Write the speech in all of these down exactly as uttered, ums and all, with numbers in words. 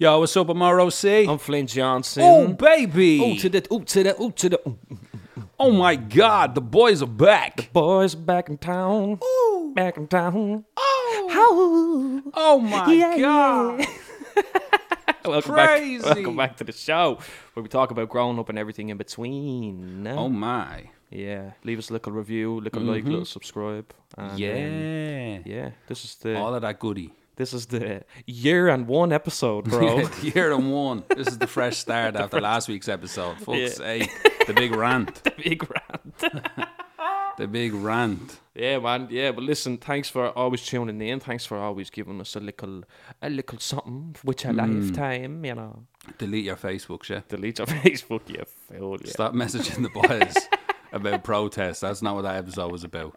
Yo, what's up? I'm R O C I'm Flynn Johnson. Oh, baby. Oh, to the, oh, to the, oh, to the. Oh, oh my God, the boys are back. The boys are back in town. Ooh. Back in town. Oh. How? Oh, my yeah, God. Yeah. welcome Crazy. Back, welcome back to the show where we talk about growing up and everything in between. No? Oh, my. Yeah, leave us a little review, little mm-hmm. like, little subscribe. And, yeah. Um, yeah, this is the... all of that goodie. This is the year and one episode, bro. yeah, year and one. This is the fresh start the after last week's episode. Fuck's sake. Yeah. The big rant. the big rant. the big rant. Yeah, man. Yeah, but listen, thanks for always tuning in. Thanks for always giving us a little, a little something, which a mm. lifetime, you know. Delete your Facebook, yeah. Delete your Facebook, you fool. Yeah. Stop messaging the boys. About protests. That's not what that episode was about.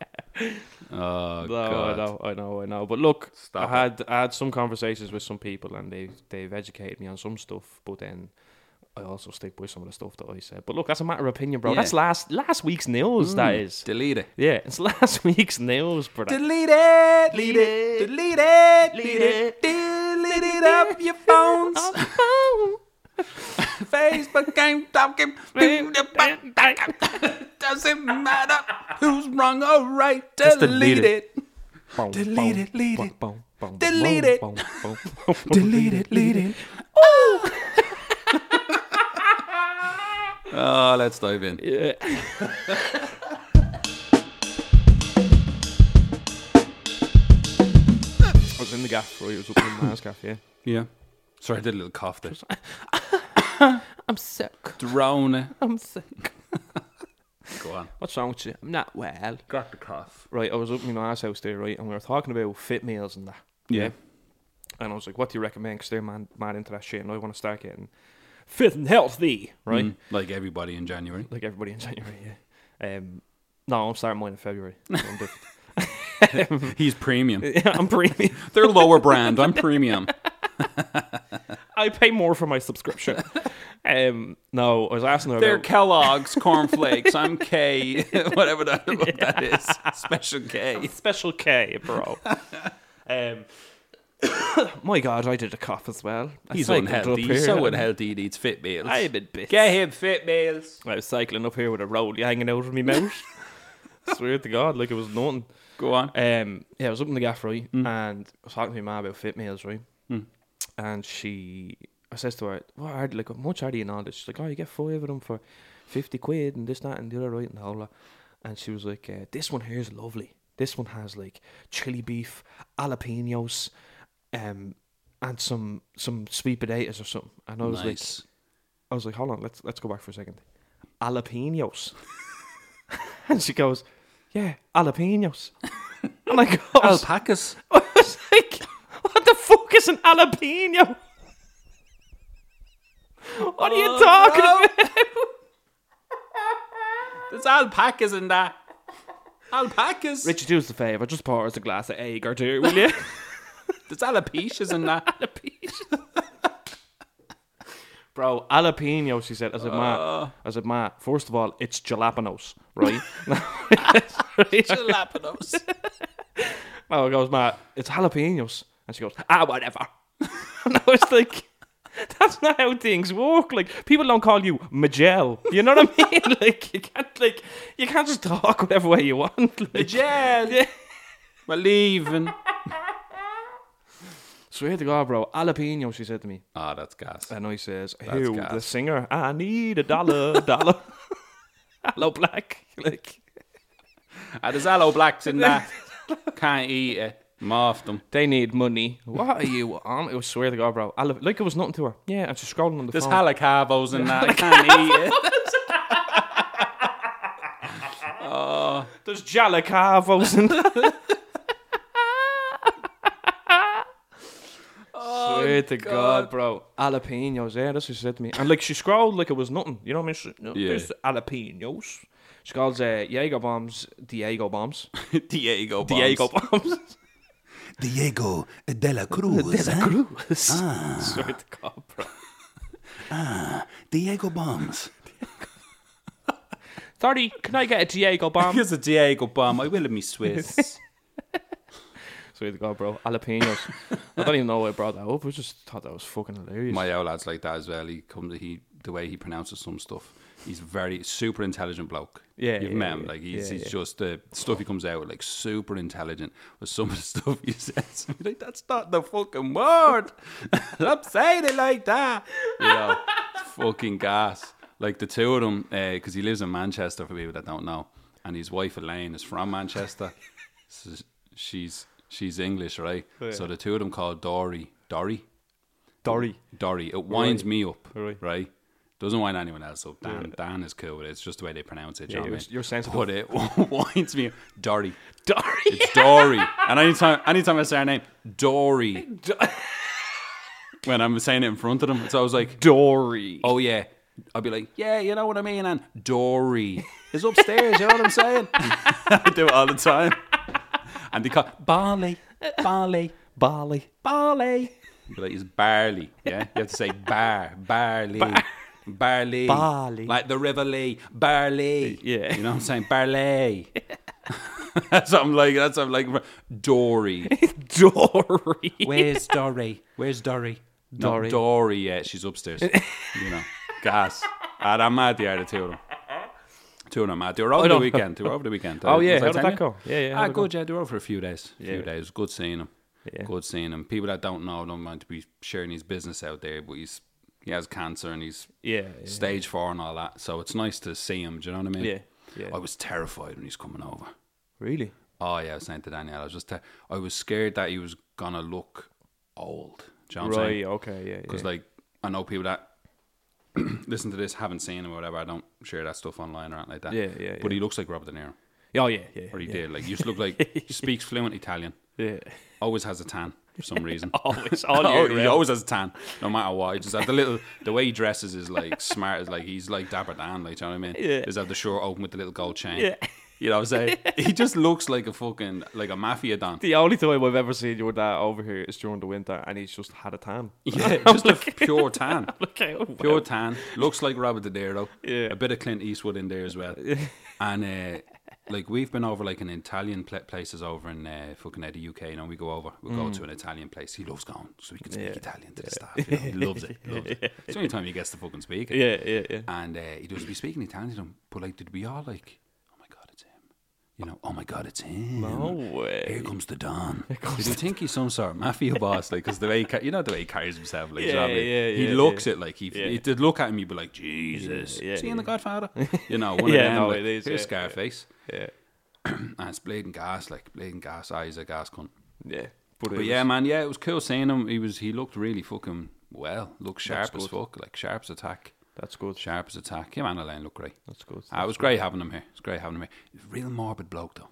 Oh, no, God. I know, I know, I know. But look, Stop I had it. I had some conversations with some people and they, they've educated me on some stuff, but then I also stick with some of the stuff that I said. But look, that's a matter of opinion, bro. Yeah. That's last last week's news, mm, that is. Delete it. Yeah, it's last week's news, bro. Delete it! Delete it! Delete it! Delete it! Delete it up your phones! Facebook game talking. Doesn't matter who's wrong or right. Delete it. Delete it. Delete it. Delete it. Delete it. Delete it. Oh, let's dive in. Yeah. I was in the gaff, right? It was up in the house gaff, yeah. Yeah. Sorry, I did a little cough there. I'm sick. Drone. I'm sick. Go on. What's wrong with you? I'm not well. Got the cough. Right, I was up in my ass house there, right, and we were talking about fit meals and that. Yeah. Right? And I was like, what do you recommend? Because they're mad, mad into that shit, and I want to start getting fit and healthy, right? Mm, like everybody in January. Like everybody in January, yeah. Um, no, I'm starting mine in February. So I'm different. He's premium. Yeah, I'm premium. They're lower brand. I'm premium. I pay more for my subscription. Um, no, I was asking her They're about... Kellogg's Cornflakes. I'm K, whatever that, what yeah. that is. Special K. Special K, bro. um, my God, I did a cough as well. I He's unhealthy. He's so unhealthy he needs fit meals. I am a bit. Get him fit meals. I was cycling up here with a rollie hanging out of my mouth. Swear to God, like it was nothing. Go on. Um, yeah, I was up in the gaff, right? Mm. And I was talking to my mum about fit meals, right? Mm. And she, I says to her, what are, like, how much are they in all this? She's like, oh, you get five of them for fifty quid and this, that, and the other, right, and the whole lot. And she was like, uh, this one here is lovely. This one has, like, chili beef, jalapenos, um, and some some sweet potatoes or something. And I was nice. like, I was like, hold on, let's let's go back for a second. Jalapenos. And she goes, yeah, jalapenos. And I go, alpacas. I was like... What the fuck is an jalapeno? What are you oh, talking no. about? There's alpacas in that. Alpacas. Richard, do us a favour. Just pour us a glass of egg or two, will you? There's alopecias in that. Alopecias. Bro, jalapenos, she said. I said, Ma, uh, I said, Ma, first of all, it's jalapenos, right? Jalapenos. No, it goes, Ma, it's jalapenos. And she goes, ah, whatever. And I was like, that's not how things work. Like, people don't call you Majel. You know what I mean? Like, you can't, like, you can't just talk whatever way you want. Like, Majel. Yeah. We're leaving. Swear to God, bro. Jalapeno, she said to me. Ah, oh, that's gas. And I says, who, the singer? I need a dollar, dollar. Aloe Blacc. Like, ah, there's Aloe Blaccs in that. Can't eat it. I'm off them. They need money. What are you on? It was swear to God, bro. I like it was nothing to her. Yeah, and she's scrolling on the There's phone. There's halacavos in that. I can't eat it. Oh, there's jalacavos in that. Oh, swear to God, God bro. Jalapenos, yeah, that's what she said to me. And like she scrolled like it was nothing. You know what I mean? She, no, yeah. There's jalapenos. She calls uh, Jägerbombs, Diego bombs. Diego bombs. Diego bombs. Diego de la Cruz. De la Cruz. Eh? Ah. Sorry to call, bro. Ah, Diego bombs. Sorry, can I get a Diego bomb? Here's a Diego bomb. I will in me Swiss. Swear to God, bro. Jalapenos. I don't even know why I brought that up. I just thought that was fucking hilarious. My old lad's like that as well. He comes, he the way he pronounces some stuff. He's very super intelligent bloke. Yeah, you've yeah, met him. Like he's, yeah, he's yeah. just the uh, stuff he comes out with, like super intelligent. But some of the stuff he says, like that's not the fucking word. Stop saying it like that. Yeah, fucking gas. Like the two of them, because uh, he lives in Manchester for people that don't know, and his wife Elaine is from Manchester. So she's she's English, right? Oh, yeah. So the two of them call Dory, Dory, Dory, Dory. It winds right. me up, right? right? Doesn't wind anyone else up. Dan, yeah. Dan is cool with it. It's just the way they pronounce it. Yeah, you know it was, I mean? You're sensible. But it winds me up. Dory. Dory. It's Dory. And anytime, anytime I say her name, Dory. Do- when I'm saying it in front of them, so I was like, Dory. Oh, yeah. I'd be like, yeah, you know what I mean? And Dory is upstairs. You know what I'm saying? I do it all the time. And they call Barley. Barley. Barley. Barley. I'd be like, it's barley. Yeah. You have to say bar. Barley. Bar- Barley. Barley. Like the River Lee. Barley. Yeah. You know what I'm saying? Barley. That's what I'm like. That's what I'm like. Dory. Dory. Where's Dory? Where's Dory? Dory. Not Dory, yeah. She's upstairs. You know. Gas. And I'm mad the other two of them. Two of them, mad. They were over the weekend. They were over the weekend. Oh, yeah. How did that go? Yeah, yeah. Ah, good, yeah. They were over for a few days. A few yeah. days. Good seeing them. Yeah. Good seeing them. People that don't know don't mind to be sharing his business out there, but he's... He has cancer and he's yeah, yeah, stage four and all that. So it's nice to see him. Do you know what I mean? Yeah, yeah. I was terrified when he's coming over. Really? Oh, yeah. I was saying to Danielle, I was just, ter- I was scared that he was going to look old. Do you know what right, I'm saying? Right, okay, yeah, Because, yeah. like, I know people that listen to this, haven't seen him or whatever. I don't share that stuff online or anything like that. Yeah, yeah, But yeah. he looks like Robert De Niro. Oh, yeah, yeah. Or he yeah. did. Like, he just looked like, he speaks fluent Italian. Yeah. Always has a tan. For some reason, always, all year he round. Always has a tan, no matter what. He just had the little, the way he dresses is like smart. Is like he's like Dapper Dan, like, do you know what I mean? Yeah. He's had the shirt open with the little gold chain. Yeah. You know what I'm saying? He just looks like a fucking like a mafia don. The only time I've ever seen your dad over here is during the winter, and he's just had a tan. Yeah, just a pure tan. Okay, oh, wow. Pure tan. Looks like Robert De Niro. Yeah. A bit of Clint Eastwood in there as well. Yeah. And uh, like we've been over like an Italian pl- places over in uh, fucking uh, the U K, and you know, we go over, we we'll mm. go to an Italian place. He loves going, so he can speak yeah. Italian to the staff. You know? He loves it. Loves it. Yeah. It's the only time he gets to fucking speak. It. Yeah, yeah, yeah. And uh, he does be speaking Italian to them, but like, did we all like? You know, oh my God, it's him. No way. Here comes the Don. Did you think he's some sort of mafia boss? Like, because the way he, ca- you know, the way he carries himself, like, yeah, you know what I mean? yeah, yeah, he yeah, looks yeah. it like he, yeah. he did look at him, you'd be like, Jesus. Yeah, yeah, is he yeah. in The Godfather? You know, one yeah, of them. No, like, it is. Here's yeah, Scarface. Yeah. yeah. And it's bleeding gas, like, bleeding gas. Ah, he's a gas cunt. Yeah. But, but yeah, man, yeah, it was cool seeing him. He was, he looked really fucking well. Looked sharp as fuck. Like, sharp as a tack. That's good. Sharp as a tack. Him and Elaine look great. That's good. That's ah, it was good. Great having him here. It's great having him here. Real morbid bloke though.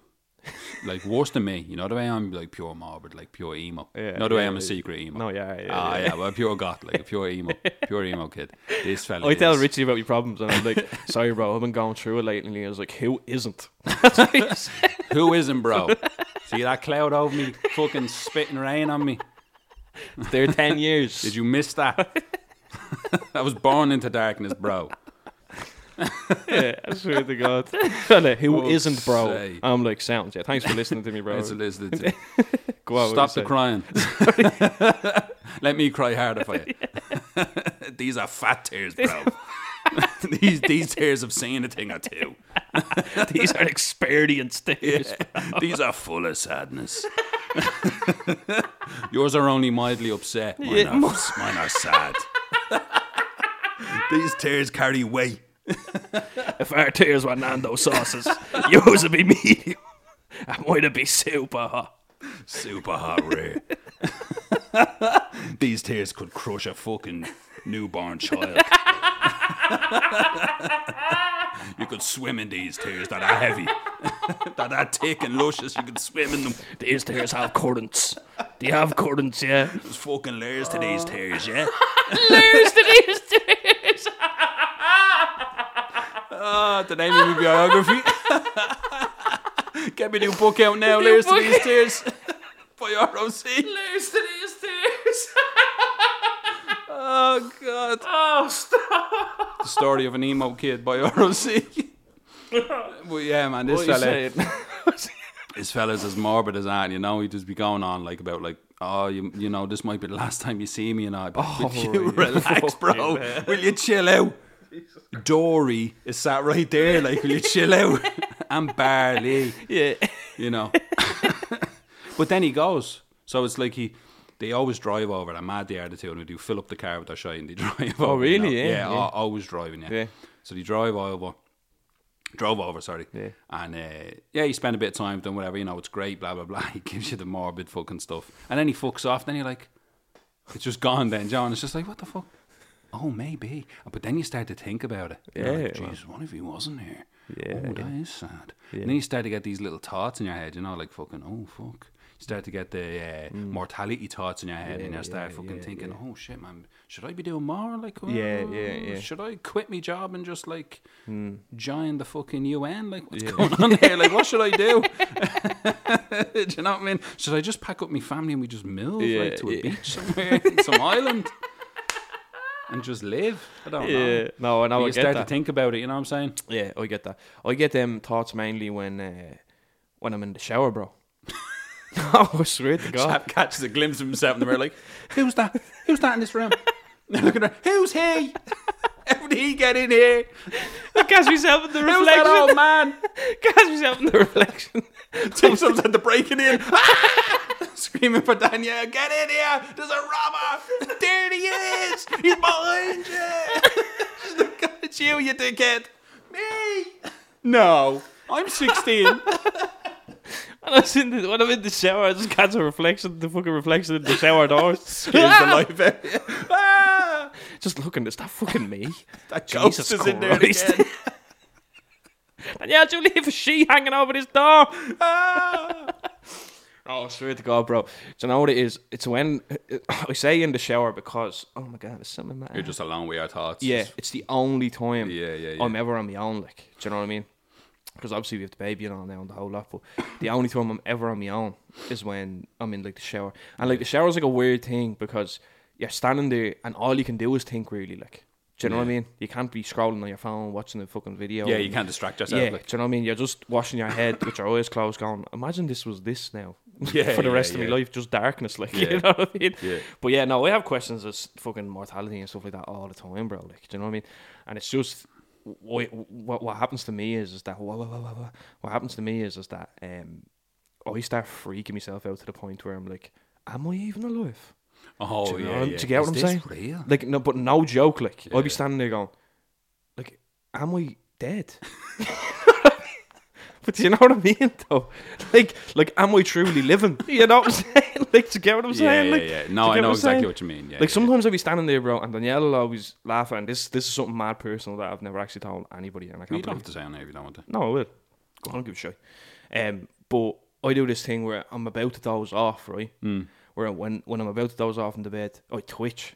Like worse than me. You know the way I'm like pure morbid, like pure emo. Yeah, Not the yeah, way I'm a secret emo. No, yeah, yeah. Ah, yeah, yeah well, pure goth, like a pure emo, pure emo kid. This fella. I is. tell Richie about your problems, and I'm like, sorry, bro, I've been going through it lately. And I was like, who isn't? Who isn't, bro? See that cloud over me, fucking spitting rain on me. It's there ten years. Did you miss that? I was born into darkness, bro. Yeah, I swear to God. Who oh, isn't, bro? Say. I'm like, sounds. Yeah, thanks for listening to me, bro. Thanks for listening to me. Go on, stop the crying. Let me cry harder for you. Yeah. These are fat tears, bro. these these tears have seen a thing or two. These are experienced tears. Yeah. These are full of sadness. Yours are only mildly upset. Mine, yeah. are, mine are sad. These tears carry weight. If our tears were Nando sauces, yours would be medium. And mine would be super hot. Super hot rare. These tears could crush a fucking newborn child. You could swim in these tears that are heavy. That are thick and luscious. You could swim in them. These tears have currents. They have currents, yeah. There's fucking layers to these tears, yeah. Layers to these tears. Oh, the name of your biography. Get me a new book out now. Layers to these tears by R O C Layers to these tears. Oh God. Oh, stop. The story of an emo kid by R O C But yeah, man, this fella. this fella's as morbid as that, you know, he'd just be going on like about like, oh, you you know, this might be the last time you see me, and I'd be like, oh, will you relax, bro? Man. Will you chill out? Dory is sat right there, like, will you chill out? And Barley. Yeah. You know. But then he goes. So it's like he... They always drive over. They're mad, they are, the two, and they do fill up the car with their shite and they drive oh, over. Oh, really? You know? Yeah. Yeah, yeah. Always driving, yeah. yeah. So they drive over. Drove over, sorry. Yeah. And, uh, yeah, you spend a bit of time with them, whatever, you know, it's great, blah, blah, blah. He gives you the morbid fucking stuff. And then he fucks off. Then you're like... It's just gone then, John. It's just like, what the fuck? Oh, maybe. But then you start to think about it. Yeah. Like, Jesus, what if he wasn't here? Yeah. Oh, that yeah. is sad. Yeah. And then you start to get these little thoughts in your head, you know, like fucking, oh, fuck. You start to get the uh, mm. mortality thoughts in your head yeah, and you start yeah, fucking yeah, thinking, yeah. oh, shit, man, should I be doing more? Like, well, yeah, yeah, yeah. Should I quit my job and just, like, mm. join the fucking U N? Like, what's yeah. going on here? Like, what should I do? Do you know what I mean? Should I just pack up my family and we just move yeah, like, to a yeah. beach somewhere, some island? And just live. I don't yeah. know. No, and I get start that. to think about it. You know what I'm saying? Yeah, I get that. I get them thoughts mainly when uh, when I'm in the shower, bro. Oh, I swear to God. Chap catches a glimpse of himself in the mirror, like, who's that? Who's that in this room? Looking around, who's he? How did he get in here? I catch myself in the reflection. Who's that old man? Catch myself in the reflection. Thompson's had to break it in. Screaming for Danielle, get in here! There's a robber! There he is! He's behind you! Just look at you, you dickhead! Me! No, I'm sixteen. When I was in the, when I'm in the shower, I just catch a reflection, the fucking reflection in the shower door. Scares ah! the life out of you. Ah! Just looking, is that fucking me? That Jesus ghost is in there again. Danielle, do you leave a she hanging over this door? Ah! Oh, swear to God, bro. Do you know what it is? It's when I say in the shower because, oh my God, there's something in my ass. You're just alone with your thoughts. Yeah, it's the only time yeah, yeah, yeah. I'm ever on my own, like, do you know what I mean? Because obviously we have the baby and all now and the whole lot, but the only time I'm ever on my own is when I'm in, like, the shower. And, like, the shower is, like, a weird thing because you're standing there and all you can do is think, really, like. Do you know yeah. what I mean? You can't be scrolling on your phone, watching a fucking video. Yeah, you can't distract yourself. Yeah, like. Do you know what I mean? You're just washing your head with your eyes closed going, imagine this was this now. Yeah, for the rest yeah, of yeah. my life, just darkness, like, yeah. you know what I mean? Yeah. But yeah, no, I have questions of fucking mortality and stuff like that all the time, bro. Like, do you know what I mean? And it's just, what what, what happens to me is, is that, what, what, what, what, what happens to me is, is that, um, I start freaking myself out to the point where I'm like, am I even alive? Oh, do you know, yeah, yeah. Do you get what is I'm saying? Real? Like, no, but no joke. Like, yeah. I'd be standing there going, like, am I dead? But do you know what I mean, though? Like, like, am I truly living? You know what I'm saying? Like, do you get what I'm yeah, saying? Like, yeah, yeah. No, I know what exactly what you mean. Yeah, like, yeah, sometimes yeah. I'd be standing there, bro, and Danielle will always laugh at, and this, this is something mad personal that I've never actually told anybody. And I can't you don't have to say on there if you don't want to. No, I will. I don't give a shit. Um, but I do this thing where I'm about to doze off, right? Mm. Where when, when I'm about to doze off in the bed, I twitch,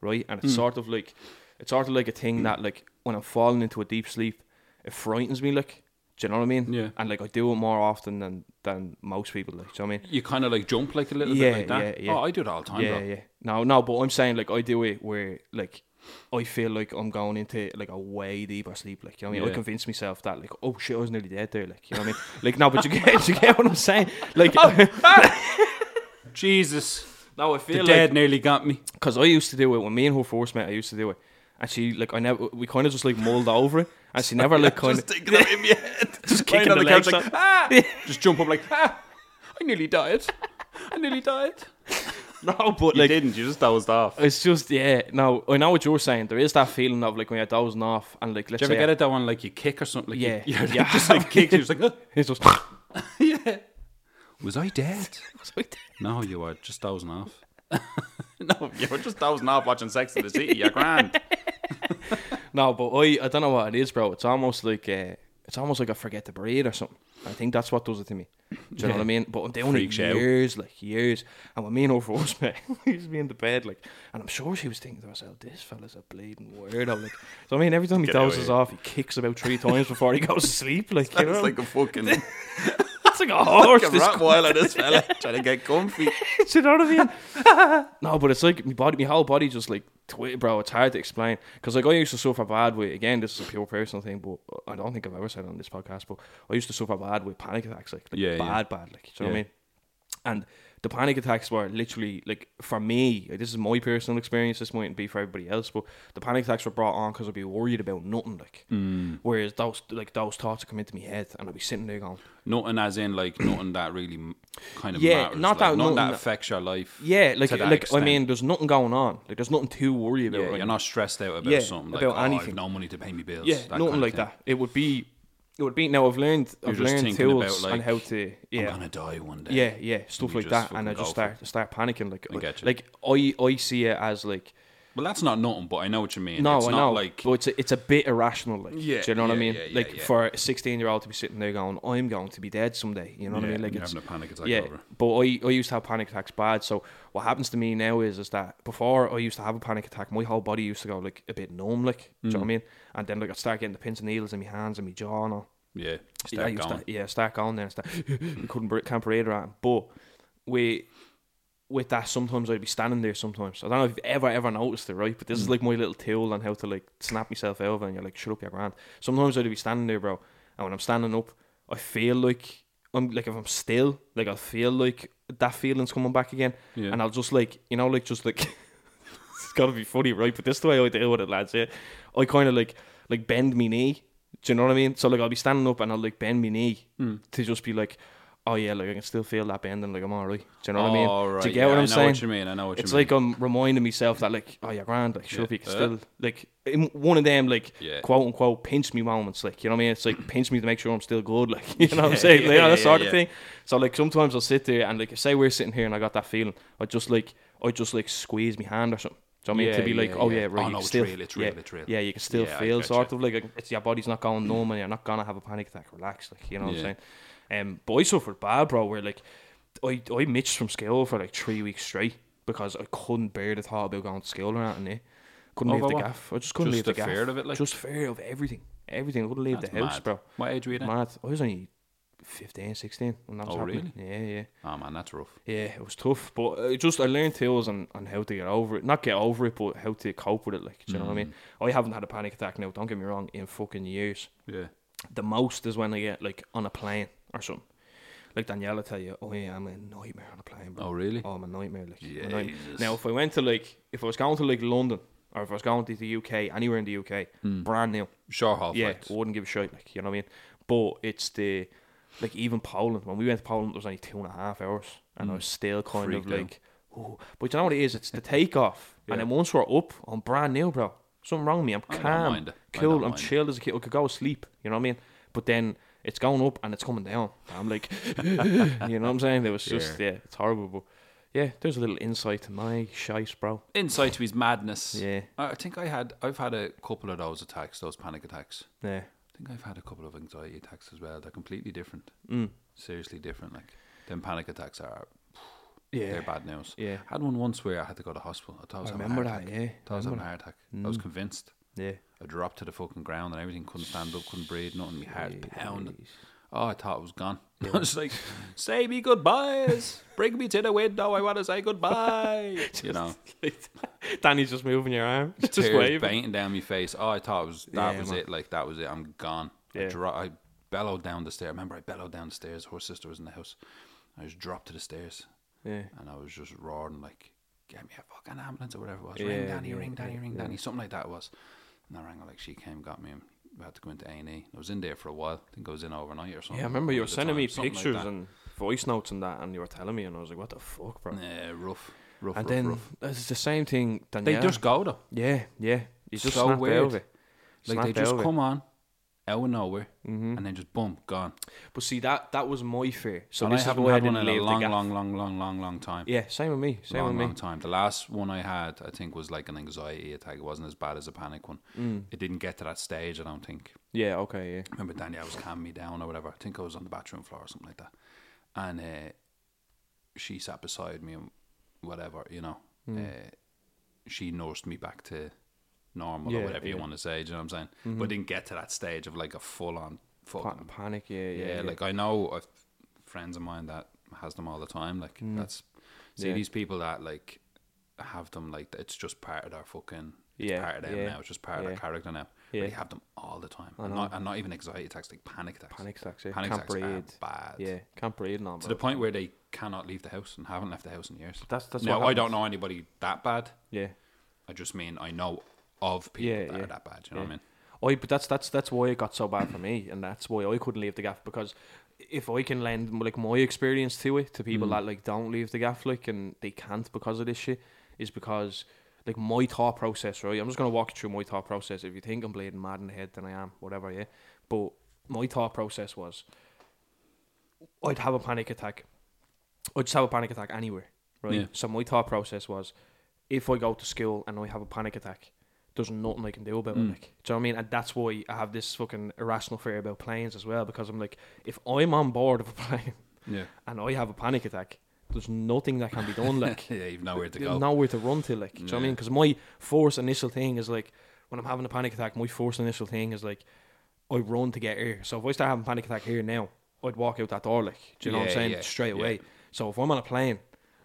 right? And it's mm. sort of like, it's sort of like a thing mm. that, like, when I'm falling into a deep sleep, it frightens me, like. Do you know what I mean? Yeah. And, like, I do it more often than, than most people, like, do you know what I mean? You kind of, like, jump, like, a little yeah, bit like that? Yeah, yeah. Oh, I do it all the time, yeah, bro. Yeah, yeah. No, no, but I'm saying, like, I do it where, like, I feel like I'm going into, like, a way deeper sleep, like, you know what I mean? Yeah. I convince myself that, like, oh, shit, I was nearly dead there, like, you know what I mean? Like, no, but you get, you get what I'm saying? Like... Oh. Jesus. No, I feel the like... The dead nearly got me. Because I used to do it, when me and her first met, I used to do it. And she, like, I never, we kind of just, like, mulled over it. And she never, like, kind of... Just thinking of it in my head. Just kicking the legs like, ah! Just jump up like, ah! I nearly died. I nearly died. No, but, you like... You didn't, you just dozed off. It's just, yeah. No, I know what you're saying. There is that feeling of, like, when you're dozing off and, like, let's say... Do you ever get it that one, like, you kick or something? Like, yeah. You, yeah. Just, like, kicks, you're just like, ah! It's just... Yeah. Was I dead? Was I dead? No, you were just dozing off. No, you were just dozing off watching Sex and the City. You're grand. No, but I, I don't know what it is, bro. It's almost like uh, it's almost like I forget to breathe or something. I think that's what does it to me. Do you yeah. know what I mean? But I'm doing Freaks it years, out. like years. And when me and her first met, we used to be in the bed, like, and I'm sure she was thinking to herself, "This fella's a bleeding weirdo." Like, so I mean, every time he Get dozes off, he kicks about three times before he goes to sleep. Like, that's you know, like a fucking. It's like a horse. Like a Rottweiler, this fella, trying to get comfy. it, you know what I mean? No, but it's like my body, my whole body just like twittered, bro. It's hard to explain. Because like I used to suffer bad with, again, this is a pure personal thing, but I don't think I've ever said it on this podcast, but I used to suffer bad with panic attacks. Like, like yeah, bad, yeah. bad. Like, do you know yeah. what I mean? And the panic attacks were literally, like, for me, like, this is my personal experience, this mightn't be for everybody else, but the panic attacks were brought on because I'd be worried about nothing, like, mm. whereas those, like, those thoughts would come into my head, and I'd be sitting there going... Nothing as in, like, nothing that really kind of yeah, matters, not like, that, nothing that affects your life. Yeah, like, like I mean, there's nothing going on, like, there's nothing to worry about. Yeah, like, you're not stressed out about yeah, something, like, about oh, anything. I have no money to pay me bills. Yeah, that nothing like thing. That. It would be... It would be now. I've learned. You're I've learned tools about, like, on how to. Yeah, I'm gonna die one day. Yeah, yeah, stuff like that, and I just start start panicking. Like, I get you. Like I, I see it as like. Well, that's not nothing, but I know what you mean. No, it's I not know. Like, but it's a, it's a bit irrational. Like, yeah, do you know yeah, what I mean? Yeah, yeah, like yeah. for a sixteen-year-old to be sitting there going, "I'm going to be dead someday." You know what yeah, I mean? Like you're it's, having a panic attack. Yeah, over. But I, I used to have panic attacks bad. So what happens to me now is is that before I used to have a panic attack, my whole body used to go like a bit numb. Like, mm. do you know what I mean? And then like I'd start getting the pins and needles in my hands and my jaw and all. Yeah, start yeah, going. To, yeah, start going there and start. I couldn't can't breathe around. But we. With that, sometimes I'd be standing there sometimes. I don't know if you've ever, ever noticed it, right? But this mm. is like my little tool on how to like snap myself out of it, and you're like, shut up, your grand. Sometimes I'd be standing there, bro. And when I'm standing up, I feel like, I'm like if I'm still, like I feel like that feeling's coming back again. Yeah. And I'll just like, you know, like just like, it's gotta be funny, right? But this is the way I deal with it, lads, yeah? I kind of like, like bend me knee. Do you know what I mean? So like I'll be standing up and I'll like bend me knee mm. to just be like, oh yeah, like I can still feel that bending, like I'm alright. Do you know oh, what I mean? All right. Do you get yeah, what I'm I know saying? What you mean. I know what you it's mean. It's like I'm reminding myself that like, oh yeah, grand, like sure yeah. if you can uh, still like in one of them like yeah. quote unquote pinch me moments, like you know what I mean? It's like pinch me to make sure I'm still good, like you know yeah, what I'm saying? Yeah, like, you know, that yeah, sort yeah. of thing. So like sometimes I'll sit there and like say we're sitting here and I got that feeling, I just like I just like squeeze my hand or something. Do you know what I mean? Yeah, to be yeah, like, yeah. oh yeah, right, oh, no, it's still, real, it's real, yeah, it's real. Yeah, you can still yeah, feel sort of like it's your body's not going numb and you're not gonna have a panic attack, relax, like you know what I'm saying? Um, but I suffered bad, bro, where like I, I mitched from school for like three weeks straight because I couldn't bear the thought about going to school or anything. Couldn't oh, leave the what? gaff. I just couldn't just leave the, the fear gaff. of it, like just fear of everything. Everything. I couldn't leave That's the house, mad. bro. What age were you then? Mad. I was only fifteen, sixteen when that was oh, happening. Really? Yeah, yeah. Oh man, that's rough. Yeah, it was tough, but I just I learned tools on, on how to get over it. Not get over it, but how to cope with it. Like, do you mm. know what I mean? I haven't had a panic attack now. Don't get me wrong. In fucking years. Yeah. The most is when I get like on a plane. Or something. Like Danielle will tell you, oh yeah, I'm a nightmare on a plane, bro. Oh really? Oh, I'm a nightmare. Like, yeah. A nightmare. Now, if I went to like, if I was going to like London, or if I was going to the U K, anywhere in the U K, mm. brand new, sure, half yeah, I wouldn't give a shit. Like, you know what I mean? But it's the like even Poland. When we went to Poland, it was only two and a half hours, and mm. I was still kind Freak of down. like, oh. But you know what it is? It's the takeoff, yeah. and then once we're up, I'm brand new, bro. Something wrong with me. I'm calm, cool. I'm mind. chilled as a kid. I could go to sleep. You know what I mean? But then. It's going up and it's coming down. I'm like, you know what I'm saying? It was just, yeah, yeah it's horrible. But yeah, there's a little insight to my shite, bro. Insight to his madness. Yeah. I think I had, I've had a couple of those attacks, those panic attacks. Yeah. I think I've had a couple of anxiety attacks as well. They're completely different. Mm. Seriously different. Like, them panic attacks are, yeah. they're bad news. Yeah. I had one once where I had to go to hospital. I thought I was I having a heart that, attack. Yeah. I thought I was having a heart attack. Mm. I was convinced. Yeah. I dropped to the fucking ground and everything, couldn't stand up, couldn't breathe, nothing, my heart pounding. Oh, I thought it was gone. Yeah. I was like, say me goodbyes, bring me to the window, I want to say goodbye. Just, you know. Danny's just moving your arm, just tears waving. Baiting down my face. Oh, I thought it was, that yeah, was man. it, like, that was it, I'm gone. Yeah. I, dro- I bellowed down the stairs. I remember I bellowed down the stairs, her sister was in the house. I just dropped to the stairs. Yeah. And I was just roaring like, get me a fucking ambulance or whatever it was. Yeah, ring Danny, yeah, ring Danny, yeah, ring yeah. Danny, something like that it was. And I rang her, like, she came, got me, and we had to go into A and E. I was in there for a while. I think I was in overnight or something. Yeah, I remember you were sending me pictures like and voice notes and that, and you were telling me, and I was like, what the fuck, bro? Yeah, rough, rough, and rough, then rough. It's the same thing, Danielle. They just go, though. Yeah, yeah. You just so snap weird. Out of it. Like, snap they just out come on, out of nowhere, mm-hmm. and then just, boom, gone. But see, that that was my fear. So and this I haven't had I one in a long, long, long, long, long, long time. Yeah, same with me. Same long, with me. Long time. The last one I had, I think, was like an anxiety attack. It wasn't as bad as a panic one. Mm. It didn't get to that stage, I don't think. Yeah, okay, yeah. I remember Danielle was calming me down or whatever. I think I was on the bathroom floor or something like that. And uh, she sat beside me and whatever, you know. Mm. Uh, she nursed me back to... normal yeah, or whatever yeah. you want to say, do you know what I'm saying? Mm-hmm. But I didn't get to that stage of like a full-on fucking panic. Yeah, yeah, yeah, yeah. Like I know I've friends of mine that has them all the time. Like mm. that's See yeah. these people that like have them like it's just part of their fucking it's yeah. part of them yeah. now. It's just part yeah. of their character now. Yeah. They have them all the time. And not, and not even anxiety attacks, like panic attacks. Panic attacks. Yeah. Panic can't attacks breathe. Are bad. Yeah, can't breathe. Not to the point where they cannot leave the house and haven't left the house in years. That's that's. Now I don't know anybody that bad. Yeah. I just mean I know of people yeah, that yeah. are that bad. You know yeah. what I mean? I, but that's that's that's why it got so bad for me, and that's why I couldn't leave the gaff, because if I can lend like my experience to it to people mm. that like don't leave the gaff like and they can't because of this shit, is because like my thought process, right? I'm just gonna walk you through my thought process. If you think I'm bleeding mad in the head, then I am, whatever, yeah. But my thought process was I'd have a panic attack. I'd just have a panic attack anywhere, right? Yeah. So my thought process was, if I go to school and I have a panic attack, there's nothing I can do about mm. it. Like, do you know what I mean? And that's why I have this fucking irrational fear about planes as well, because I'm like, if I'm on board of a plane yeah. and I have a panic attack, there's nothing that can be done. Like, yeah, you've nowhere to go. Nowhere to run to, like, do yeah. you know what I mean? Because my first initial thing is like, when I'm having a panic attack, my first initial thing is like, I run to get air. So if I start having a panic attack here now, I'd walk out that door, like, do you know yeah, what I'm saying? Yeah, straight away. Yeah. So if I'm on a plane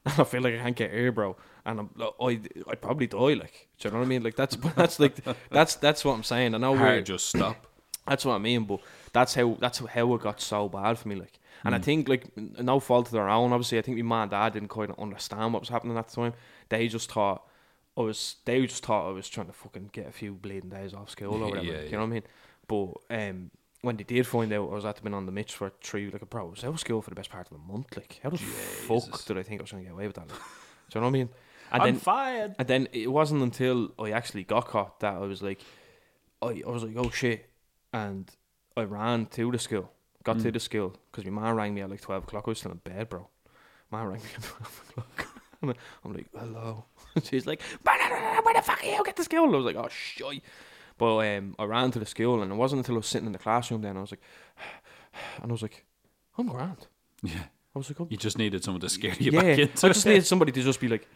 and I feel like I can't get air, bro, and I'm, I'd, I'd probably die, like, do you know what I mean? Like, that's that's like, that's that's what I'm saying. I know where just stop. That's what I mean, but that's how that's how it got so bad for me, like. And mm. I think, like, no fault of their own, obviously. I think my mom and dad didn't quite understand what was happening at the time. They just thought I was, they just thought I was trying to fucking get a few bleeding days off school or whatever, yeah, like, yeah. you know what I mean? But, um... when they did find out I was at to been on the Mitch for three, like, bro, I was out of school for the best part of a month. Like, how the Jesus. fuck did I think I was going to get away with that? Like, do you know what I mean? And I'm then, fired. And then it wasn't until I actually got caught that I was like, I, I was like, oh shit. And I ran to the school, got mm. to the school, because my mum rang me at like twelve o'clock. I was still in bed, bro. My mum rang me at twelve o'clock. I'm, I'm like, hello. She's like, where the fuck are you? Get to school. I was like, oh shit. But um, I ran to the school, and it wasn't until I was sitting in the classroom then I was like, and I was like, I'm grand. Yeah. I was like, oh. You just needed someone to scare you yeah, back into I just it. needed somebody to just be like,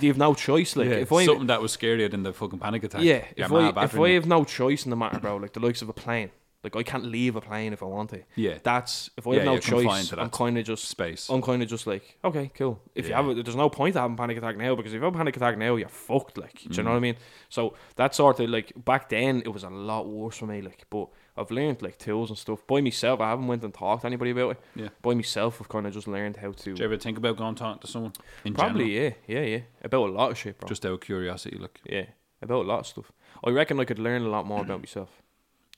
you have no choice. Like, yeah, if I, something that was scarier than the fucking panic attack. Yeah. If I, if I have no choice in the matter, bro, like the likes of a plane, like I can't leave a plane if I want to. Yeah. That's, if I yeah, have no choice, I'm kind of just, space. I'm kind of just like, okay, cool. If yeah. you have it, there's no point to having a panic attack now, because if you have a panic attack now, you're fucked, like, do you mm. know what I mean? So that sort of, like, back then, it was a lot worse for me, like, but I've learned, like, tools and stuff. By myself, I haven't went and talked to anybody about it. Yeah. By myself, I've kind of just learned how to... Do you ever think about going and talk to someone? In probably, general? yeah, yeah, yeah. About a lot of shit, bro. Just out of curiosity, like. Yeah, about a lot of stuff. I reckon I could learn a lot more about myself,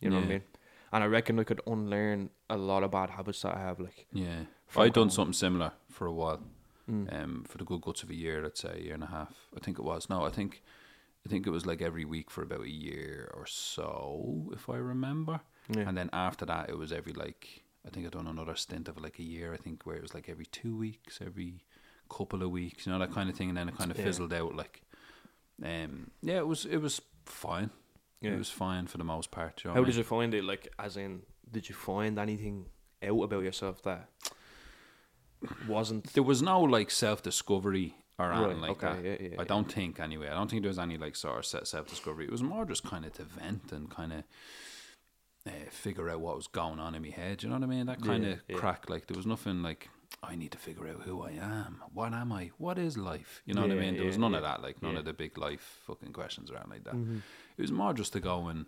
you know yeah. what I mean? And I reckon I could unlearn a lot of bad habits that I have. Like, yeah, I done something similar for a while, mm. um, for the good guts of a year, let's say a year and a half. I think it was. No, I think, I think it was like every week for about a year or so, if I remember. Yeah. And then after that, it was every like I think I done another stint of like a year. I think where it was like every two weeks, every couple of weeks, you know, that kind of thing. And then it kind of yeah. fizzled out. Like, um, yeah, it was it was fine. Yeah. It was fine for the most part. You know How I mean? Did you find it? Like, as in, did you find anything out about yourself that wasn't? There was no like self-discovery or anything right, like okay, that. Yeah, yeah, I don't yeah. think anyway. I don't think there was any like sort of self-discovery. It was more just kind of to vent and kind of uh, figure out what was going on in my head. You know what I mean? That kind yeah, of yeah. crack. Like, there was nothing like I need to figure out who I am. What am I? What is life? You know yeah, what I mean? There yeah, was none yeah. of that. Like none yeah. of the big life fucking questions around like that. Mm-hmm. It was more just to go and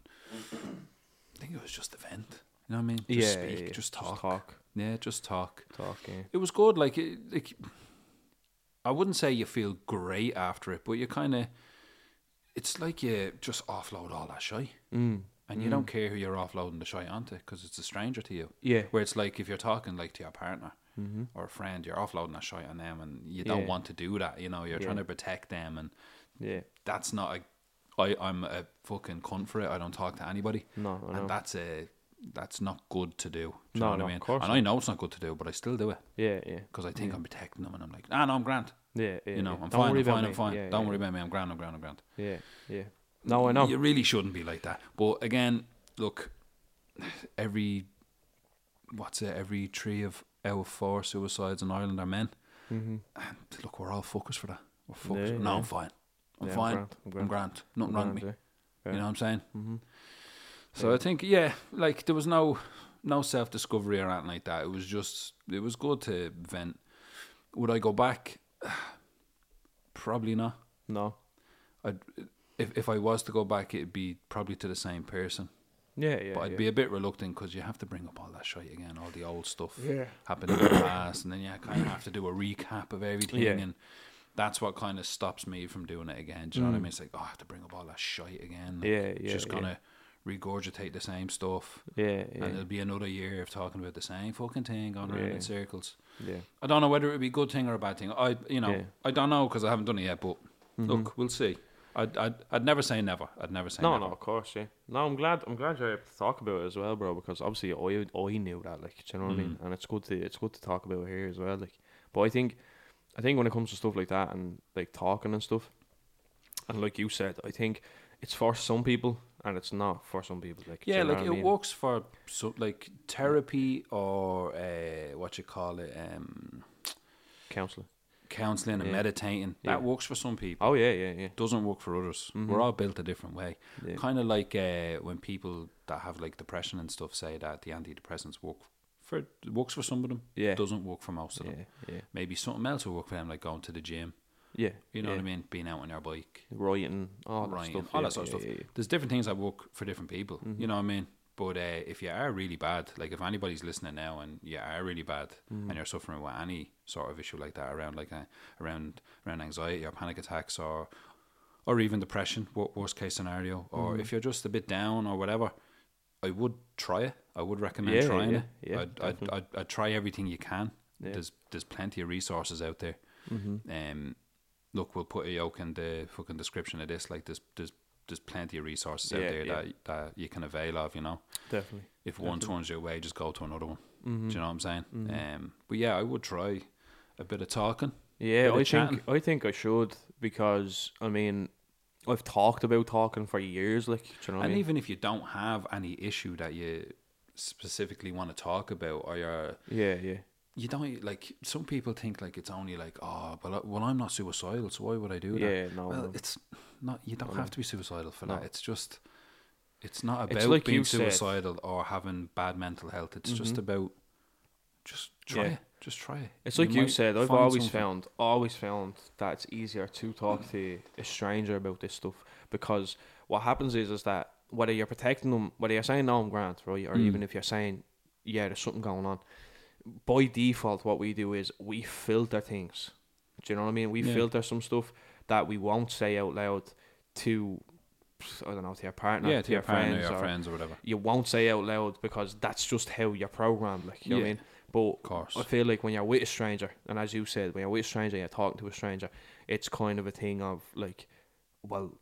I think it was just event. You know what I mean? Just yeah, speak, yeah, yeah. just talk. Just talk. Yeah, just talk. Talk, yeah. It was good. Like, it, like, I wouldn't say you feel great after it, but you kind of, it's like you just offload all that shit. Mm. And you mm. don't care who you're offloading the shit onto, because it's a stranger to you. Yeah. Where it's like, if you're talking like to your partner mm-hmm. or a friend, you're offloading that shit on them, and you don't yeah. want to do that. You know, you're yeah. trying to protect them, and yeah, that's not a I, I'm a fucking cunt for it. I don't talk to anybody. No, I know. And that's a that's not good to do. Do you no, know what no, I mean? Of course and not. I know it's not good to do, but I still do it. Yeah, yeah. Because I think yeah. I'm protecting them, and I'm like, ah, no, I'm grand. Yeah, yeah. You know, yeah. I'm, fine, I'm fine, me. I'm fine. Yeah, don't yeah. worry about me. I'm grand, I'm grand, I'm grand. Yeah, yeah. No, I know. You really shouldn't be like that. But again, look, every, what's it, every three of out of four suicides in Ireland are men. Mm-hmm. And look, we're all focused for that. We're focused. Yeah, no, yeah. I'm fine. I'm yeah, fine. I'm grand. I'm grand. Nothing wrong with me. Yeah. You know what I'm saying? Mm-hmm. So yeah. I think, yeah, like there was no no self-discovery or anything like that. It was just, it was good to vent. Would I go back? Probably not. No. I'd, if if I was to go back, it'd be probably to the same person. Yeah, yeah. But I'd yeah. be a bit reluctant because you have to bring up all that shit again, all the old stuff yeah. happened in the past, and then you kind of have to do a recap of everything, yeah. and that's what kind of stops me from doing it again. Do you mm. know what I mean? It's like, oh, I have to bring up all that shit again. Like, yeah, yeah. Just gonna yeah. regurgitate the same stuff. Yeah, yeah. And it'll be another year of talking about the same fucking thing going around yeah. in circles. Yeah. I don't know whether it would be a good thing or a bad thing. I, you know, yeah. I don't know because I haven't done it yet. But mm-hmm. look, we'll see. I'd, I'd, I'd never say never. I'd never say no, never. No, of course, yeah. No, I'm glad. I'm glad you're able to talk about it as well, bro. Because obviously, I, I knew that. Like, do you know what mm. I mean? And it's good to, it's good to talk about it here as well. Like, but I think, I think when it comes to stuff like that and like talking and stuff, and like you said, I think it's for some people and it's not for some people. Like, yeah, you know like it I mean? works for so like therapy or uh, what you call it, um, counseling. Counselling and yeah. meditating yeah. that works for some people. Oh yeah, yeah, yeah. Doesn't work for others. Mm-hmm. We're all built a different way. Yeah. Kind of like uh, when people that have like depression and stuff say that the antidepressants work for works for some of them. Yeah, doesn't work for most of yeah. them. Yeah, maybe something else will work for them, like going to the gym. Yeah, you know yeah. what I mean. Being out on your bike, writing, all that stuff, all yeah, that sort yeah, of stuff. Yeah, yeah. There's different things that work for different people. Mm-hmm. You know what I mean. But uh, if you are really bad, like if anybody's listening now and you are really bad mm. and you're suffering with any sort of issue like that around like a, around around anxiety or panic attacks or or even depression, worst case scenario, or mm. if you're just a bit down or whatever, I would try it. I would recommend yeah, trying yeah, it. Yeah, I'd, I'd, I'd, I'd try everything you can. Yeah. There's there's plenty of resources out there. Mm-hmm. Um, look, we'll put a yoke in the fucking description of this. Like there's there's. There's plenty of resources yeah, out there yeah. that, that you can avail of, you know. Definitely. If one Definitely. turns your way, just go to another one. Mm-hmm. Do you know what I'm saying? Mm-hmm. Um, but yeah, I would try a bit of talking. Yeah, I think I think I should because I mean, I've talked about talking for years, like. Do you know what and I mean? Even if you don't have any issue that you specifically want to talk about, or you're yeah, yeah. You don't like some people think like it's only like oh but I, well I'm not suicidal so why would I do that? Yeah, no. Well, no. It's not. You don't no. have to be suicidal for no. that. It's just it's not about it's like being suicidal said. or having bad mental health. It's mm-hmm. just about just try yeah. it. Just try it. It's you like you said. I've always something. found always found that it's easier to talk to a stranger about this stuff because what happens is is that whether you're protecting them, whether you're saying no, I'm grand, right, or mm. even if you're saying yeah, there's something going on. By default, what we do is we filter things. Do you know what I mean? We yeah. filter some stuff that we won't say out loud to, I don't know, to your partner, yeah, to, to your, your friends, or your or friends or whatever. You won't say out loud because that's just how you're programmed. Like, you yeah. know what I mean? But of course. I feel like when you're with a stranger, and as you said, when you're with a stranger, you're talking to a stranger, it's kind of a thing of like, well,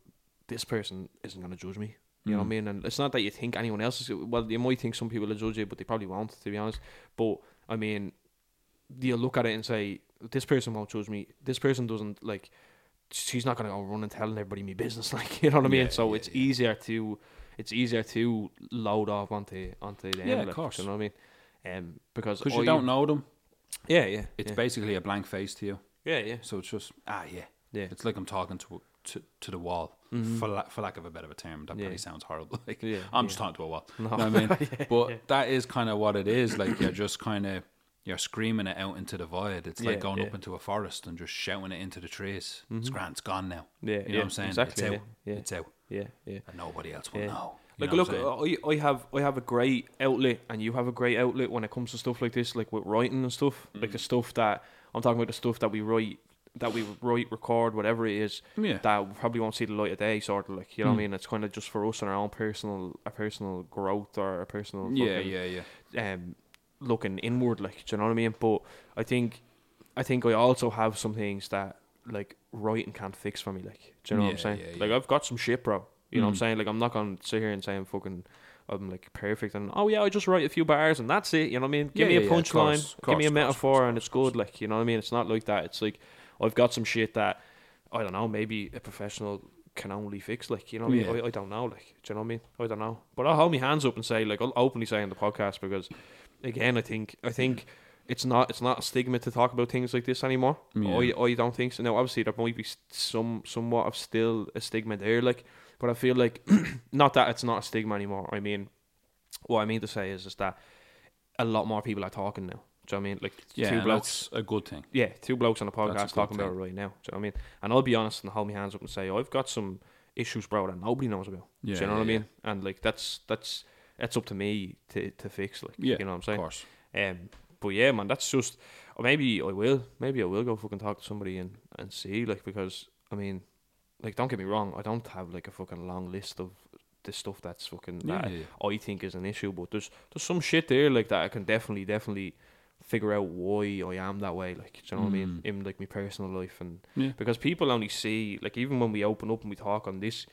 this person isn't going to judge me. You mm. know what I mean? And it's not that you think anyone else is, well, you might think some people will judge you, but they probably won't, to be honest. But I mean, you look at it and say, this person won't judge me. This person doesn't, like, she's not going to go run and telling everybody my business. Like, you know what I mean? Yeah, so yeah, it's yeah. easier to, it's easier to load off onto, onto the envelope. Yeah, of course. You know what I mean? Um, because Because you don't know them. Yeah, yeah. It's yeah. basically a blank face to you. Yeah, yeah. So it's just, ah, yeah. yeah. It's like I'm talking to to, to the wall, mm-hmm. for, la- for lack of a better term. That yeah. probably sounds horrible. Like, yeah, I'm yeah. just talking to a wall. No. You know what I mean? yeah, but yeah. that is kind of what it is. Like, you're just kind of, you're screaming it out into the void. It's yeah, like going yeah. up into a forest and just shouting it into the trees. Mm-hmm. It's grand, it's gone now. Yeah, you know yeah, what I'm saying? Exactly, it's out. Yeah, yeah. It's out. Yeah, yeah. And nobody else will yeah. know. You like, know look, I, I have I have a great outlet, and you have a great outlet when it comes to stuff like this, like with writing and stuff. Mm-hmm. Like the stuff that, I'm talking about the stuff that we write, that we write, record, whatever it is, yeah. that probably won't see the light of day, sort of like, you know mm. what I mean? It's kind of just for us and our own personal, a personal growth or a personal fucking, yeah, yeah, yeah. Um, looking inward, like, do you know what I mean? But I think, I think I also have some things that like writing can't fix for me, like, do you know yeah, what I'm saying? Yeah, yeah. Like I've got some shit, bro. You mm. know what I'm saying? Like I'm not gonna sit here and say I'm fucking, I'm like perfect and oh yeah, I just write a few bars and that's it. You know what I mean? Give yeah, me a yeah, punchline, give course, me a metaphor, course, course, and it's good, like, you know what I mean? It's not like that. It's like, I've got some shit that, I don't know, maybe a professional can only fix, like, you know what yeah. I mean? I, I don't know, like, do you know what I mean? I don't know. But I'll hold my hands up and say, like, I'll openly say on the podcast because, again, I think I think it's not it's not a stigma to talk about things like this anymore. Yeah. I, I don't think so. Now, obviously, there might be some somewhat of still a stigma there, like, but I feel like, not that it's not a stigma anymore. I mean, what I mean to say is, is that a lot more people are talking now. Do you know what I mean? Like, yeah, two blokes, that's a good thing. Yeah, two blokes on a podcast a talking thing. about it right now. Do you know what I mean? And I'll be honest and hold my hands up and say, oh, I've got some issues, bro, that nobody knows about. Yeah, do you know yeah, what I mean? Yeah. And like, that's that's that's up to me to to fix. Like, yeah, you know what I'm saying? Of course. Um, but yeah, man, that's just. Or maybe I will. Maybe I will go fucking talk to somebody and and see. Like, because I mean, like, don't get me wrong. I don't have like a fucking long list of the stuff that's fucking yeah, that yeah. I think is an issue. But there's there's some shit there like that I can definitely definitely. figure out why I am that way, like, do you know mm. what I mean, in like my personal life. And yeah. because people only see, like, even when we open up and we talk on this,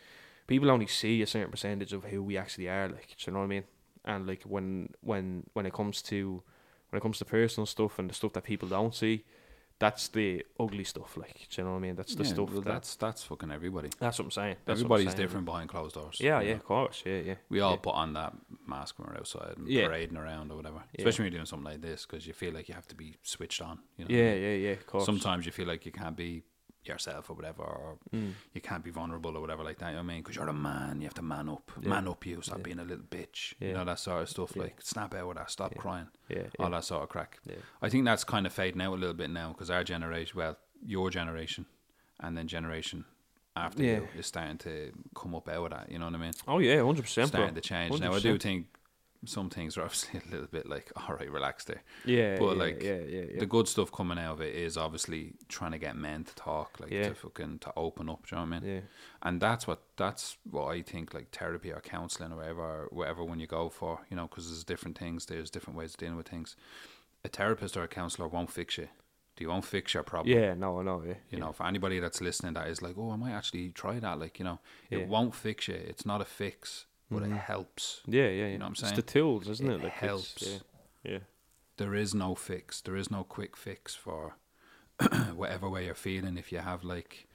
people only see a certain percentage of who we actually are, like, do you know what I mean? And like, when when when it comes to when it comes to personal stuff and the stuff that people don't see, that's the ugly stuff, like, do you know what I mean? That's the yeah, stuff well, that, that's that's fucking everybody. That's what I'm saying. That's everybody's I'm saying. different behind closed doors. Yeah, yeah, know? of course. Yeah, yeah. We all yeah. put on that mask when we're outside and yeah. parading around or whatever. Yeah. Especially when you're doing something like this, because you feel like you have to be switched on. You know? Yeah, yeah, yeah. Of course. Sometimes you feel like you can't be yourself or whatever, or mm. you can't be vulnerable or whatever like that. You know what I mean? Because you're a man, you have to man up, yeah. man up. You stop yeah. being a little bitch. Yeah. You know, that sort of stuff. Yeah. Like, snap out of that. Stop yeah. crying. Yeah. All yeah. that sort of crack. Yeah. I think that's kind of fading out a little bit now, because our generation, well, your generation, and then generation after yeah. you is starting to come up out of that. You know what I mean? Oh yeah, one hundred percent. Starting to change one hundred percent. Now. I do think some things are obviously a little bit like, all right, relax there. Yeah, but yeah, like yeah, yeah, yeah. the good stuff coming out of it is obviously trying to get men to talk, like yeah. to fucking to open up. Do you know what I mean? Yeah. And that's what that's what I think, like therapy or counselling or whatever, or whatever when you go for, you know, because there's different things, there's different ways of dealing with things. A therapist or a counsellor won't fix you. You won't fix your problem. Yeah, no, no. Yeah, you yeah. know, for anybody that's listening, that is like, oh, I might actually try that. Like, you know, yeah. it won't fix you. It's not a fix. But it helps. Yeah, yeah, yeah. You know what I'm saying? It's the tools, isn't it? It like helps. Yeah, yeah. There is no fix. There is no quick fix for whatever way you're feeling. If you have like,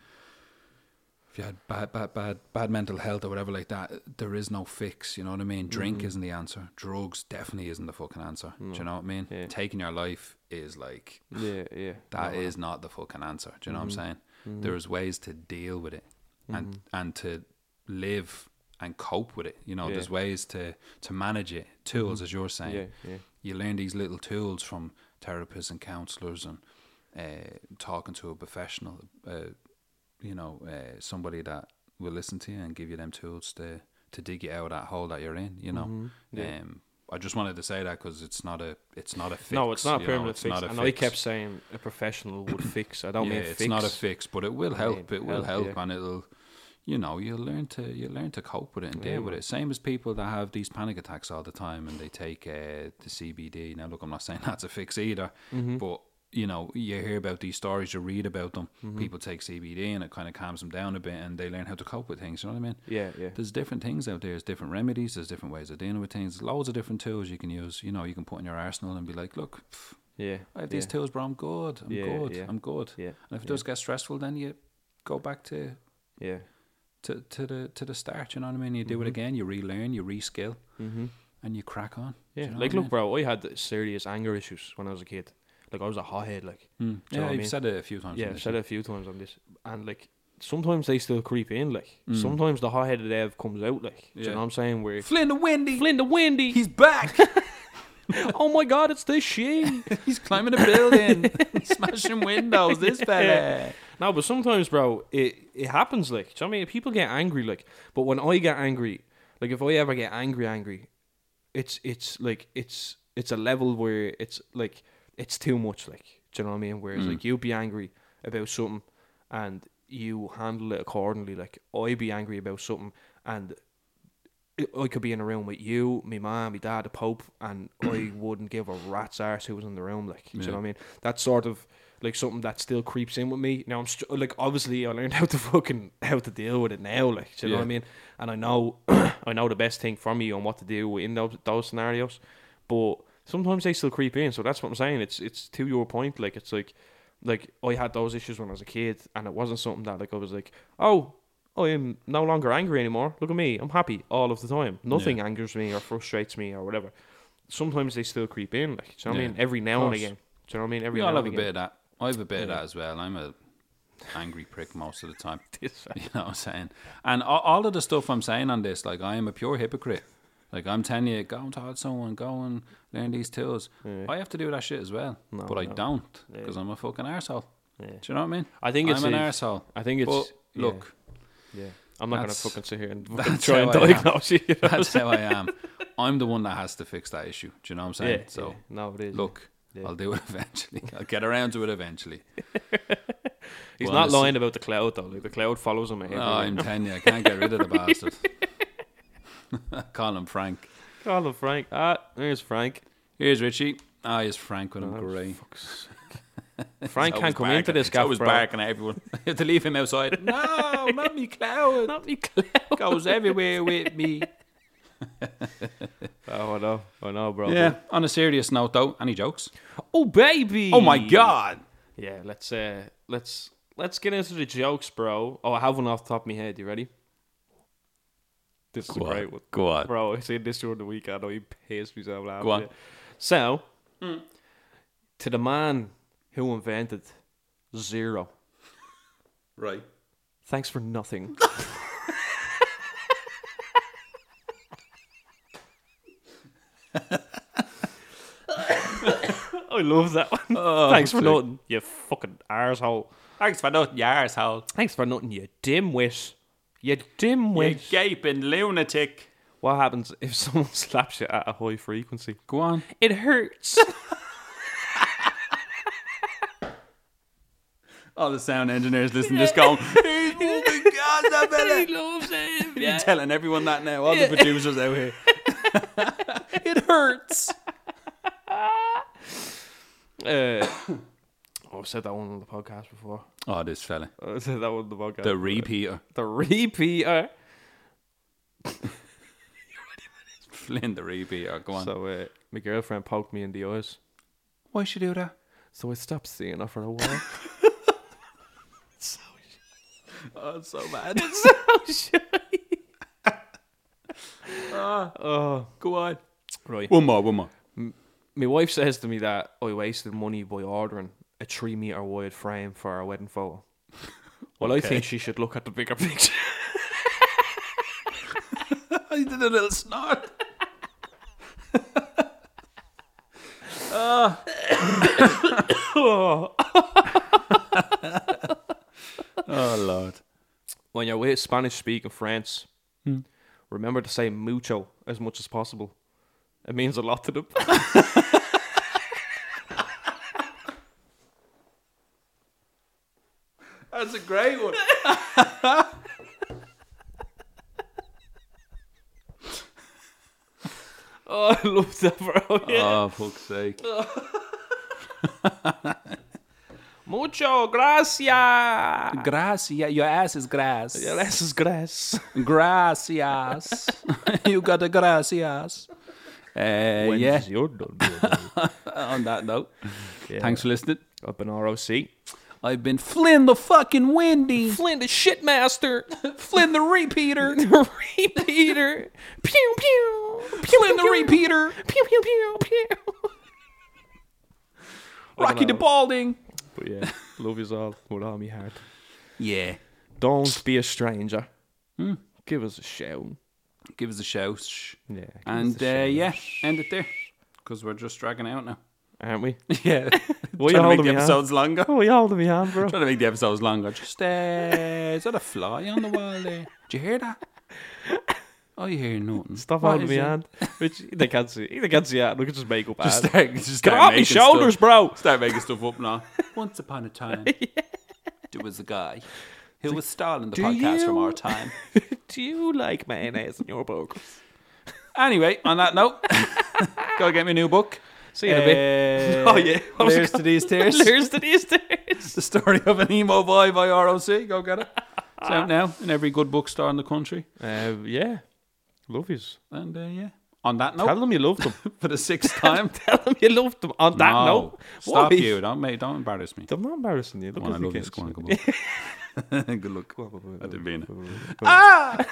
if you had bad, bad, bad, bad mental health or whatever like that, there is no fix. You know what I mean? Drink mm. isn't the answer. Drugs definitely isn't the fucking answer. No. Do you know what I mean? Yeah. Taking your life is like, yeah, yeah. that no, is not the fucking answer. Do you know mm. what I'm saying? Mm. There is ways to deal with it and mm. and to live and cope with it, you know. Yeah. There's ways to to manage it, tools, mm-hmm. as you're saying. Yeah, yeah. You learn these little tools from therapists and counselors and uh, talking to a professional, uh, you know, uh, somebody that will listen to you and give you them tools to to dig you out of that hole that you're in, you know. Mm-hmm. Yeah. um I just wanted to say that because it's not a it's not a fix. No, it's not a permanent fix. I know he kept saying a professional would fix. I don't yeah, mean it's fix. not a fix, but it will help. It will help, yeah. and it'll. You know, you learn to you learn to cope with it and deal yeah. with it. Same as people that have these panic attacks all the time and they take uh, the C B D. Now, look, I'm not saying that's a fix either, mm-hmm. but you know, you hear about these stories, you read about them. Mm-hmm. People take C B D and it kind of calms them down a bit, and they learn how to cope with things. You know what I mean? Yeah, yeah. There's different things out there. There's different remedies. There's different ways of dealing with things. There's loads of different tools you can use. You know, you can put in your arsenal and be like, look, pff, yeah, I have yeah. these tools, bro. I'm good. I'm yeah, good. Yeah. I'm good. Yeah. And if it yeah. does get stressful, then you go back to yeah. To, to the to the start, you know what I mean? You do mm-hmm. it again, you relearn, you reskill, mm-hmm. and you crack on. Yeah, you know like look, I mean? bro, I had serious anger issues when I was a kid. Like I was a hothead. Like mm. yeah, you know you've I mean? said it a few times. Yeah, I've said it a few times on this, and like sometimes they still creep in. Like mm. sometimes the hotheaded Ev comes out. Like yeah. do you know what I'm saying? Where Flynn the Windy, Flynn the Windy, he's back. Oh my God, it's this she. He's climbing a building, smashing windows. This fella. Yeah. No, but sometimes, bro, it, it happens, like, do you know what I mean? People get angry, like, but when I get angry, like, if I ever get angry, angry, it's, it's, like, it's, it's a level where it's, like, it's too much, like, do you know what I mean? Whereas, mm. like, you be angry about something and you handle it accordingly, like, I be angry about something and I could be in a room with you, me mom, me dad, the Pope, and I wouldn't give a rat's arse who was in the room, like, do yeah. you know what I mean? That sort of... like something that still creeps in with me now. I'm st- like obviously I learned how to fucking how to deal with it now, like, do you yeah. know what I mean? And I know I know the best thing from you on what to do in those, those scenarios, but sometimes they still creep in. So that's what I'm saying, it's it's to your point, like it's like like I had those issues when I was a kid, and it wasn't something that like I was like, oh, I am no longer angry anymore, look at me, I'm happy all of the time, nothing yeah. angers me or frustrates me or whatever. Sometimes they still creep in, like, do you know yeah. what I mean? Every now and again, do you know what I mean? Every now and again. I love a bit of that. I have a bit yeah. of that as well. I'm a angry prick most of the time. You know what I'm saying? And all, all of the stuff I'm saying on this, like, I am a pure hypocrite. Like, I'm telling you, go and talk to someone, go and learn these tools. Yeah. I have to do that shit as well, no, but I no. don't because yeah. I'm a fucking arsehole. Yeah. Do you know what I mean? I think I'm it's an a, arsehole. I think it's... But look. Yeah. yeah. I'm not going to fucking sit here and fucking try and diagnose you. you know? That's how I am. I'm the one that has to fix that issue. Do you know what I'm saying? Yeah, so, yeah. No, it is. Look, yeah. I'll do it eventually. I'll get around to it eventually. He's well, not honestly. lying about the cloud, though. Like, the cloud follows him. No, I'm telling you, I can't get rid of the bastard. Call him Frank. Call him Frank. Ah, here's Frank. Here's Richie. Ah, oh, here's Frank with him. Oh, Great. Frank can't come barking. into this guy. I was bro. barking at everyone. You have to leave him outside. No, not me cloud. Not me cloud. Goes everywhere with me. Oh, I know. I know, bro. Yeah, dude. On a serious note, though, any jokes? Oh, baby. Oh, my God. Yeah, let's uh, let's let's get into the jokes, bro. Oh, I have one off the top of my head. You ready? This is Go a great on. one. Go on. Bro, I seen this during the week. I know he pissed myself laughing. Go on. So, mm. to the man who invented zero. Right. Thanks for nothing. I love that one. Oh, Thanks for sick. nothing, you fucking arsehole. Thanks for nothing, you arsehole. Thanks for nothing, you dimwit. You dimwit. You gaping lunatic. What happens if someone slaps you at a high frequency? Go on. It hurts. All the sound engineers listen, yeah. just going, hey, oh my God, that fella. He loves him. Yeah. You're telling everyone that now. All yeah. the producers out here. It hurts. Uh, oh, I've said that one on the podcast before. Oh, this fella. I said that one on the podcast. The repeater. The repeater. Flynn the repeater. Go on. So, uh, my girlfriend poked me in the eyes. Why she do that? So I stopped seeing her for a while. so sh- oh, it's so bad. It's so shy. oh, oh, go on. Right. One more, one more. My wife says to me that I wasted money by ordering a three meter wide frame for our wedding photo. Well, okay. I think she should look at the bigger picture. I did a little snort. uh. oh. oh, Lord. When you're with Spanish speaking friends, hmm. remember to say mucho as much as possible. It means a lot to them. That's a great one. Oh, I love that, bro. Yeah. Oh, fuck's sake. Mucho gracias. Gracias. Your ass is grass. Your ass is grass. Gracias. You got a gracias. Uh, when yeah. is your done? On that note, yeah. Thanks for listening. I've been R O C I've been Flynn the fucking Windy. Flynn the Shitmaster. Flynn the Repeater. The Repeater. Pew, pew. Pew Flynn pew, the pew. Repeater. Pew, pew, pew, pew. Rocky the Balding. But yeah, love is all. With all my heart. Yeah. Don't be a stranger. Hmm. Give us a shout. Give us a shout. Yeah. And uh, yeah, end it there. Because we're just dragging out now. Aren't we? Yeah. We're trying to make the episodes hand? longer. Oh, you're holding me hand, bro. Trying to make the episodes longer. Just, uh, is that a fly on the wall there? Did you hear that? Oh, you hear nothing. Stop what holding me hand. Which, they can't see. They can't see that. Look at just make up just ads. Start, just start Get off my shoulders, stuff. bro. Start making stuff up now. Once upon a time, yeah. there was a guy. Who was stalling the do podcast you, from our time. Do you like mayonnaise in your book? Anyway, on that note, go get me a new book. See you uh, in a bit. Oh, yeah. What Leers to These Tears. Leers to These Tears. The Story of an Emo Boy by R O C Go get it. It's out now in every good bookstore in the country. Uh, yeah. Love yous. And uh, yeah. On that note. Tell them you love them. For the sixth time. Tell them you love them. On that no, note. Stop what? you. Don't, mate, don't embarrass me. I'm not embarrassing you. Look, well, I love you. Good luck. I didn't mean it. Ah!